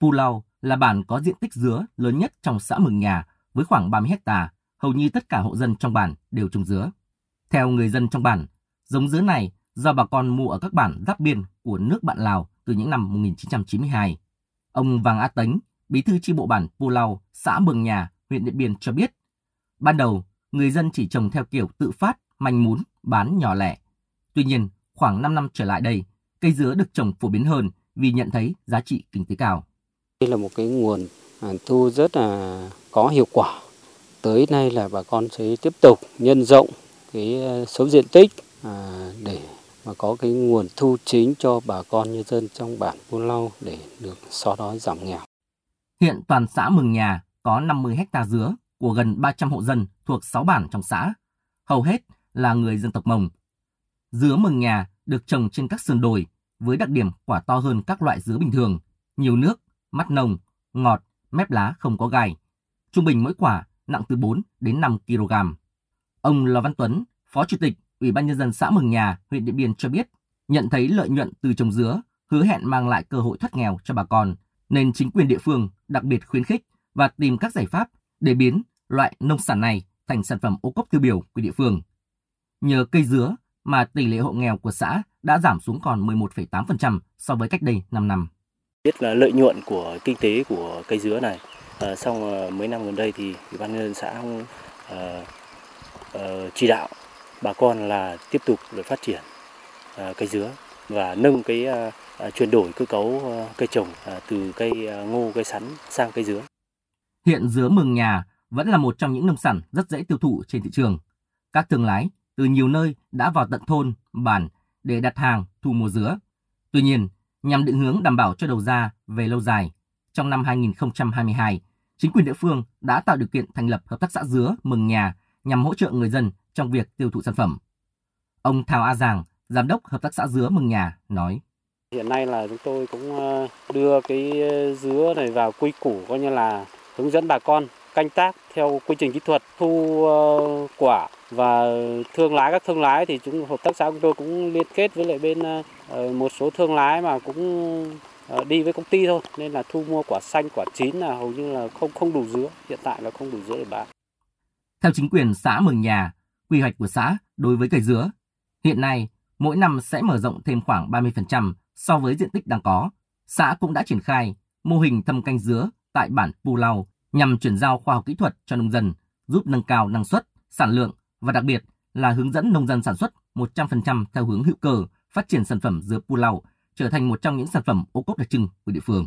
Pu Lầu là bản có diện tích dứa lớn nhất trong xã Mường Nhà với khoảng 30 hectare, hầu như tất cả hộ dân trong bản đều trồng dứa. Theo người dân trong bản, giống dứa này do bà con mua ở các bản giáp biên của nước bạn Lào từ những năm 1992. Ông Vàng A Tánh, bí thư chi bộ bản Pu Lầu, xã Mường Nhà, huyện Điện Biên cho biết, ban đầu người dân chỉ trồng theo kiểu tự phát, manh mún, bán nhỏ lẻ. Tuy nhiên, khoảng 5 năm trở lại đây, cây dứa được trồng phổ biến hơn vì nhận thấy giá trị kinh tế cao. Đây là một cái nguồn thu rất là có hiệu quả. Tới nay là bà con sẽ tiếp tục nhân rộng cái số diện tích để mà có cái nguồn thu chính cho bà con nhân dân trong bản Pu Lầu để được xóa đói giảm nghèo. Hiện toàn xã Mường Nhà có 50 ha dứa của gần 300 hộ dân thuộc 6 bản trong xã, hầu hết là người dân tộc Mông. Dứa Mường Nhà được trồng trên các sườn đồi với đặc điểm quả to hơn các loại dứa bình thường, nhiều nước, mắt nồng, ngọt, mép lá không có gai. Trung bình mỗi quả nặng từ 4 đến 5 kg. Ông Lò Văn Tuấn, Phó Chủ tịch Ủy ban Nhân dân xã Mường Nhà, huyện Điện Biên cho biết, nhận thấy lợi nhuận từ trồng dứa hứa hẹn mang lại cơ hội thoát nghèo cho bà con, nên chính quyền địa phương đặc biệt khuyến khích và tìm các giải pháp để biến loại nông sản này thành sản phẩm OCOP tiêu biểu của địa phương. Nhờ cây dứa mà tỷ lệ hộ nghèo của xã đã giảm xuống còn 11,8% so với cách đây 5 năm. Biết là lợi nhuận của kinh tế của cây dứa này, xong mấy năm gần đây thì Ủy ban Nhân dân xã chỉ đạo bà con là tiếp tục phát triển cây dứa và nâng cái chuyển đổi cơ cấu cây trồng từ cây ngô, cây sắn sang cây dứa. Hiện dứa Mường Nhà vẫn là một trong những nông sản rất dễ tiêu thụ trên thị trường. Các thương lái từ nhiều nơi đã vào tận thôn, bản để đặt hàng thu mua dứa. Tuy nhiên, nhằm định hướng đảm bảo cho đầu ra về lâu dài, trong năm 2022, chính quyền địa phương đã tạo điều kiện thành lập hợp tác xã dứa Mường Nhà nhằm hỗ trợ người dân trong việc tiêu thụ sản phẩm. Ông Thào A Giàng, giám đốc hợp tác xã dứa Mường Nhà nói: Hiện nay là chúng tôi cũng đưa cái dứa này vào quy củ, coi như là hướng dẫn bà con canh tác theo quy trình kỹ thuật, thu quả và các thương lái thì hợp tác xã chúng tôi cũng liên kết với lại bên một số thương lái mà cũng đi với công ty thôi, nên là thu mua quả xanh, quả chín là hầu như là không đủ dứa, hiện tại là không đủ dứa để bán. Theo chính quyền xã Mường Nhà, quy hoạch của xã đối với cây dứa hiện nay mỗi năm sẽ mở rộng thêm khoảng 30% so với diện tích đang có. Xã cũng đã triển khai mô hình thâm canh dứa tại bản Pu Lầu nhằm chuyển giao khoa học kỹ thuật cho nông dân, giúp nâng cao năng suất, sản lượng và đặc biệt là hướng dẫn nông dân sản xuất 100% theo hướng hữu cơ, phát triển sản phẩm dứa Pu Lầu trở thành một trong những sản phẩm OCOP đặc trưng của địa phương.